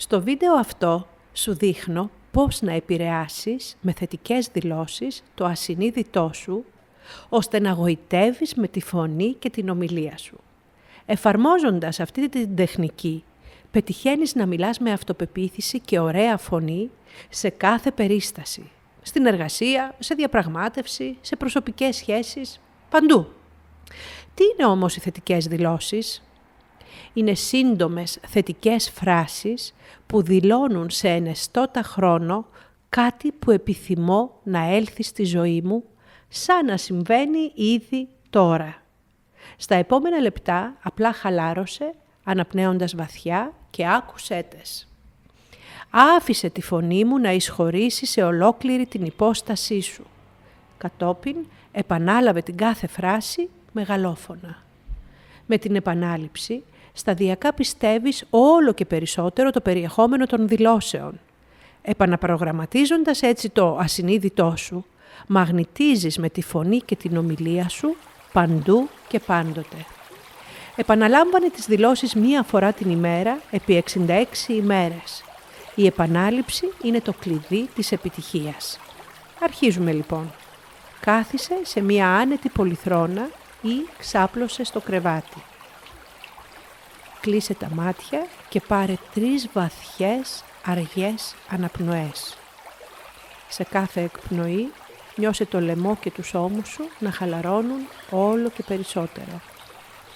Στο βίντεο αυτό σου δείχνω πώς να επηρεάσεις με θετικές δηλώσεις το ασυνείδητό σου, ώστε να γοητεύεις με τη φωνή και την ομιλία σου. Εφαρμόζοντας αυτή την τεχνική, πετυχαίνεις να μιλάς με αυτοπεποίθηση και ωραία φωνή σε κάθε περίσταση. Στην εργασία, σε διαπραγμάτευση, σε προσωπικές σχέσεις, παντού. Τι είναι όμως οι θετικές δηλώσεις? Είναι σύντομες θετικές φράσεις που δηλώνουν σε ενεστώτα χρόνο κάτι που επιθυμώ να έλθει στη ζωή μου, σαν να συμβαίνει ήδη τώρα. Στα επόμενα λεπτά απλά χαλάρωσε, αναπνέοντας βαθιά και άκουσέ τες. Άφησε τη φωνή μου να εισχωρήσει σε ολόκληρη την υπόστασή σου. Κατόπιν επανάλαβε την κάθε φράση μεγαλόφωνα. Με την επανάληψη, σταδιακά πιστεύεις όλο και περισσότερο το περιεχόμενο των δηλώσεων. Επαναπρογραμματίζοντας έτσι το ασυνείδητό σου, μαγνητίζεις με τη φωνή και την ομιλία σου παντού και πάντοτε. Επαναλάμβανε τις δηλώσεις μία φορά την ημέρα επί 66 ημέρες. Η επανάληψη είναι το κλειδί της επιτυχίας. Αρχίζουμε λοιπόν. Κάθισε σε μία άνετη πολυθρόνα ή ξάπλωσε στο κρεβάτι. Κλείσε τα μάτια και πάρε 3 βαθιές, αργές αναπνοές. Σε κάθε εκπνοή νιώσε το λαιμό και τους ώμους σου να χαλαρώνουν όλο και περισσότερο.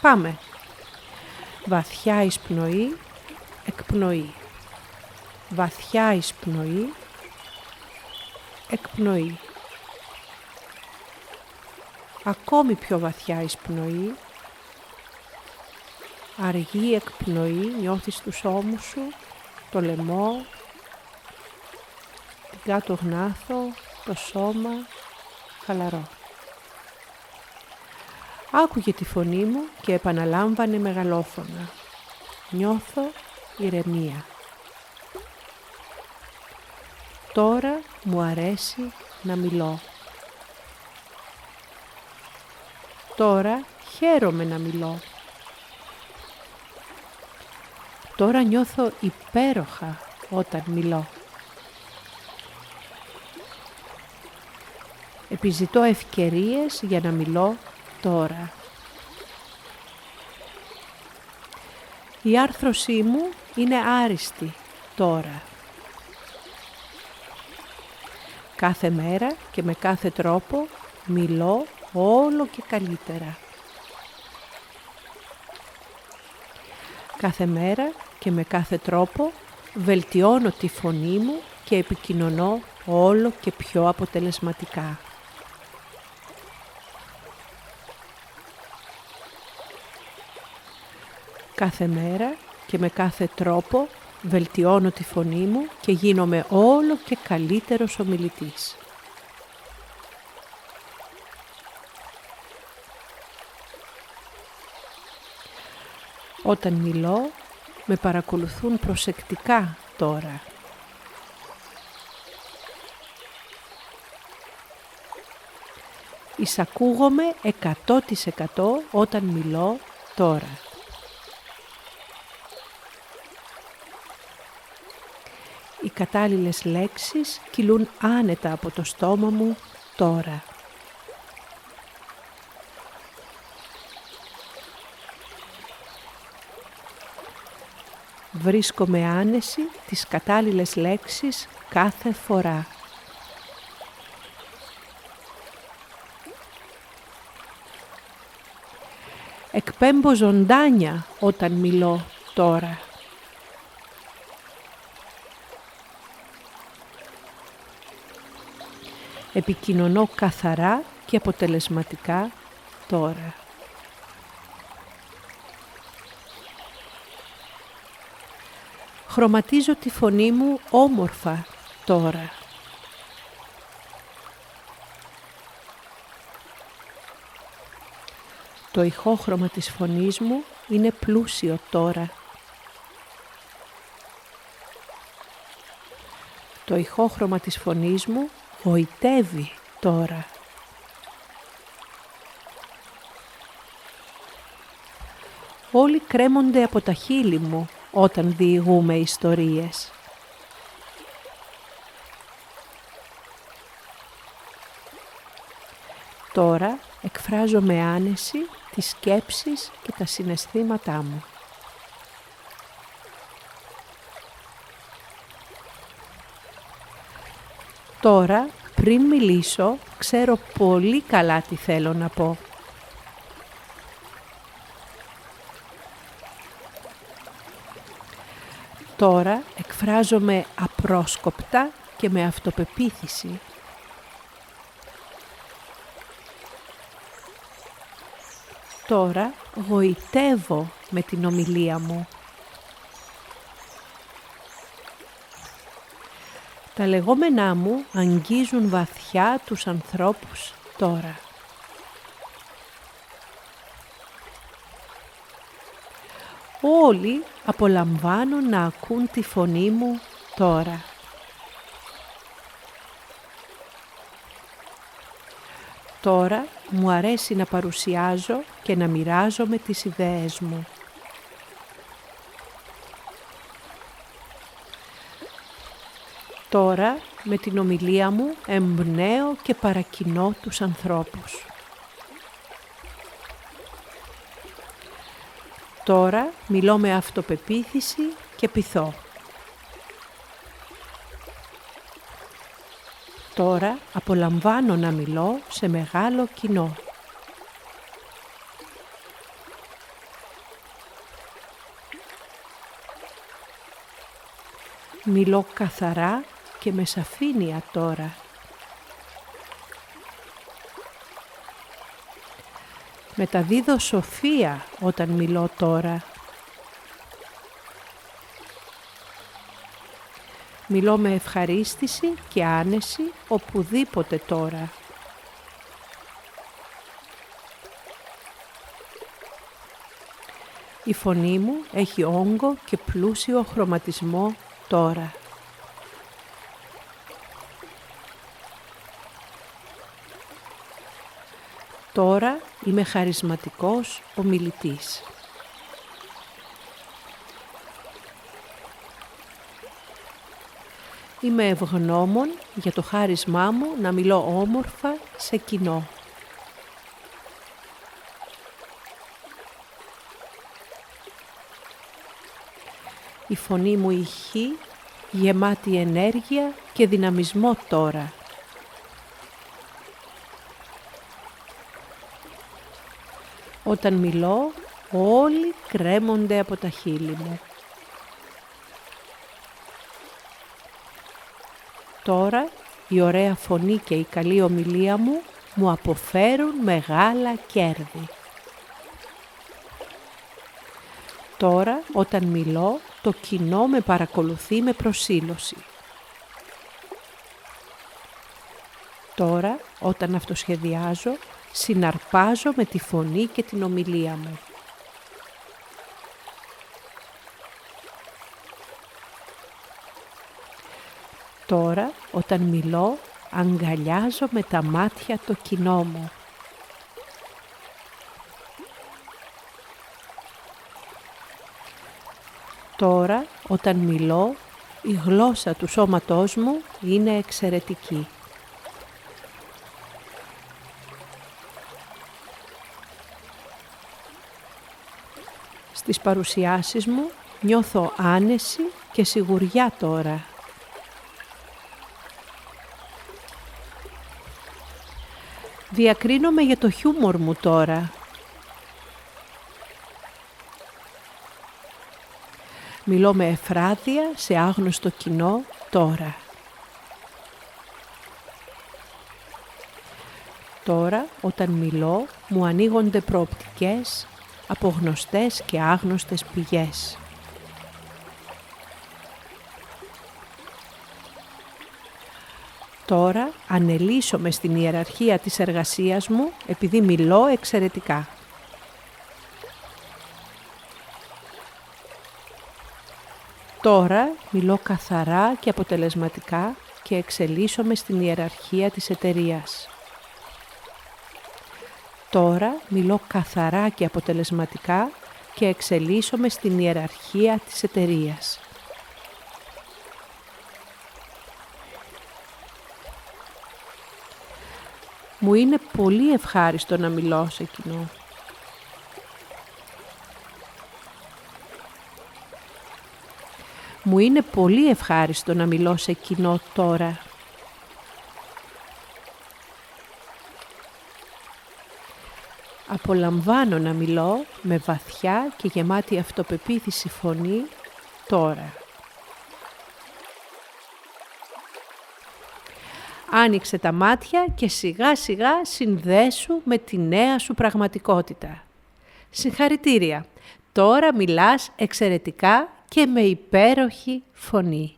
Πάμε! Βαθιά εισπνοή, εκπνοή. Βαθιά εισπνοή, εκπνοή. Ακόμη πιο βαθιά εισπνοή, αργή εκπνοή, νιώθεις τους ώμους σου, το λαιμό, την κάτω γνάθο, το σώμα, χαλαρό. Άκουγε τη φωνή μου και επαναλάμβανε μεγαλόφωνα. Νιώθω ηρεμία. Τώρα μου αρέσει να μιλώ. Τώρα χαίρομαι να μιλώ. Τώρα νιώθω υπέροχα όταν μιλώ. Επιζητώ ευκαιρίες για να μιλώ τώρα. Η άρθρωσή μου είναι άριστη τώρα. Κάθε μέρα και με κάθε τρόπο μιλώ όλο και καλύτερα. Κάθε μέρα και με κάθε τρόπο βελτιώνω τη φωνή μου και επικοινωνώ όλο και πιο αποτελεσματικά. Κάθε μέρα και με κάθε τρόπο βελτιώνω τη φωνή μου και γίνομαι όλο και καλύτερος ομιλητής. Όταν μιλώ, με παρακολουθούν προσεκτικά τώρα. Εισακούγομαι 100% όταν μιλώ τώρα. Οι κατάλληλες λέξεις κυλούν άνετα από το στόμα μου τώρα. Βρίσκω με άνεση τις κατάλληλες λέξεις κάθε φορά. Εκπέμπω ζωντάνια όταν μιλώ τώρα. Επικοινωνώ καθαρά και αποτελεσματικά τώρα. Χρωματίζω τη φωνή μου όμορφα τώρα. Το ηχόχρωμα της φωνής μου είναι πλούσιο τώρα. Το ηχόχρωμα της φωνής μου γοητεύει τώρα. Όλοι κρέμονται από τα χείλη μου όταν διηγούμε ιστορίες. Τώρα εκφράζω με άνεση τις σκέψεις και τα συναισθήματά μου. Τώρα, πριν μιλήσω, ξέρω πολύ καλά τι θέλω να πω. Τώρα εκφράζομαι απρόσκοπτα και με αυτοπεποίθηση. Τώρα γοητεύω με την ομιλία μου. Τα λεγόμενά μου αγγίζουν βαθιά τους ανθρώπους τώρα. Όλοι απολαμβάνουν να ακούν τη φωνή μου τώρα. Τώρα μου αρέσει να παρουσιάζω και να μοιράζομαι τις ιδέες μου. Τώρα με την ομιλία μου εμπνέω και παρακινώ τους ανθρώπους. Τώρα μιλώ με αυτοπεποίθηση και πειθώ. Τώρα απολαμβάνω να μιλώ σε μεγάλο κοινό. Μιλώ καθαρά και με σαφήνεια τώρα. Μεταδίδω σοφία όταν μιλώ τώρα. Μιλώ με ευχαρίστηση και άνεση οπουδήποτε τώρα. Η φωνή μου έχει όγκο και πλούσιο χρωματισμό τώρα. Τώρα είμαι χαρισματικός ομιλητής. Είμαι ευγνώμων για το χάρισμά μου να μιλώ όμορφα σε κοινό. Η φωνή μου ηχεί, γεμάτη ενέργεια και δυναμισμό τώρα. Όταν μιλώ, όλοι κρέμονται από τα χείλη μου. Τώρα, η ωραία φωνή και η καλή ομιλία μου μου αποφέρουν μεγάλα κέρδη. Τώρα, όταν μιλώ, το κοινό με παρακολουθεί με προσήλωση. Τώρα, όταν αυτοσχεδιάζω, συναρπάζω με τη φωνή και την ομιλία μου. Τώρα, όταν μιλώ, αγκαλιάζω με τα μάτια το κοινό μου. Τώρα, όταν μιλώ, η γλώσσα του σώματός μου είναι εξαιρετική. Στις παρουσιάσεις μου νιώθω άνεση και σιγουριά τώρα. Διακρίνομαι για το χιούμορ μου τώρα. Μιλώ με εφράδια σε άγνωστο κοινό τώρα. Τώρα όταν μιλώ μου ανοίγονται προοπτικές από γνωστές και άγνωστες πηγές. Τώρα ανελίσσομαι στην ιεραρχία της εργασίας μου επειδή μιλώ εξαιρετικά. Τώρα μιλώ καθαρά και αποτελεσματικά και εξελίσσομαι στην ιεραρχία της εταιρείας. Τώρα μιλώ καθαρά και αποτελεσματικά και εξελίσσομαι στην ιεραρχία της εταιρείας. Μου είναι πολύ ευχάριστο να μιλώ σε κοινό. Μου είναι πολύ ευχάριστο να μιλώ σε κοινό τώρα. Απολαμβάνω να μιλώ με βαθιά και γεμάτη αυτοπεποίθηση φωνή τώρα. Άνοιξε τα μάτια και σιγά σιγά συνδέσου με τη νέα σου πραγματικότητα. Συγχαρητήρια! Τώρα μιλάς εξαιρετικά και με υπέροχη φωνή.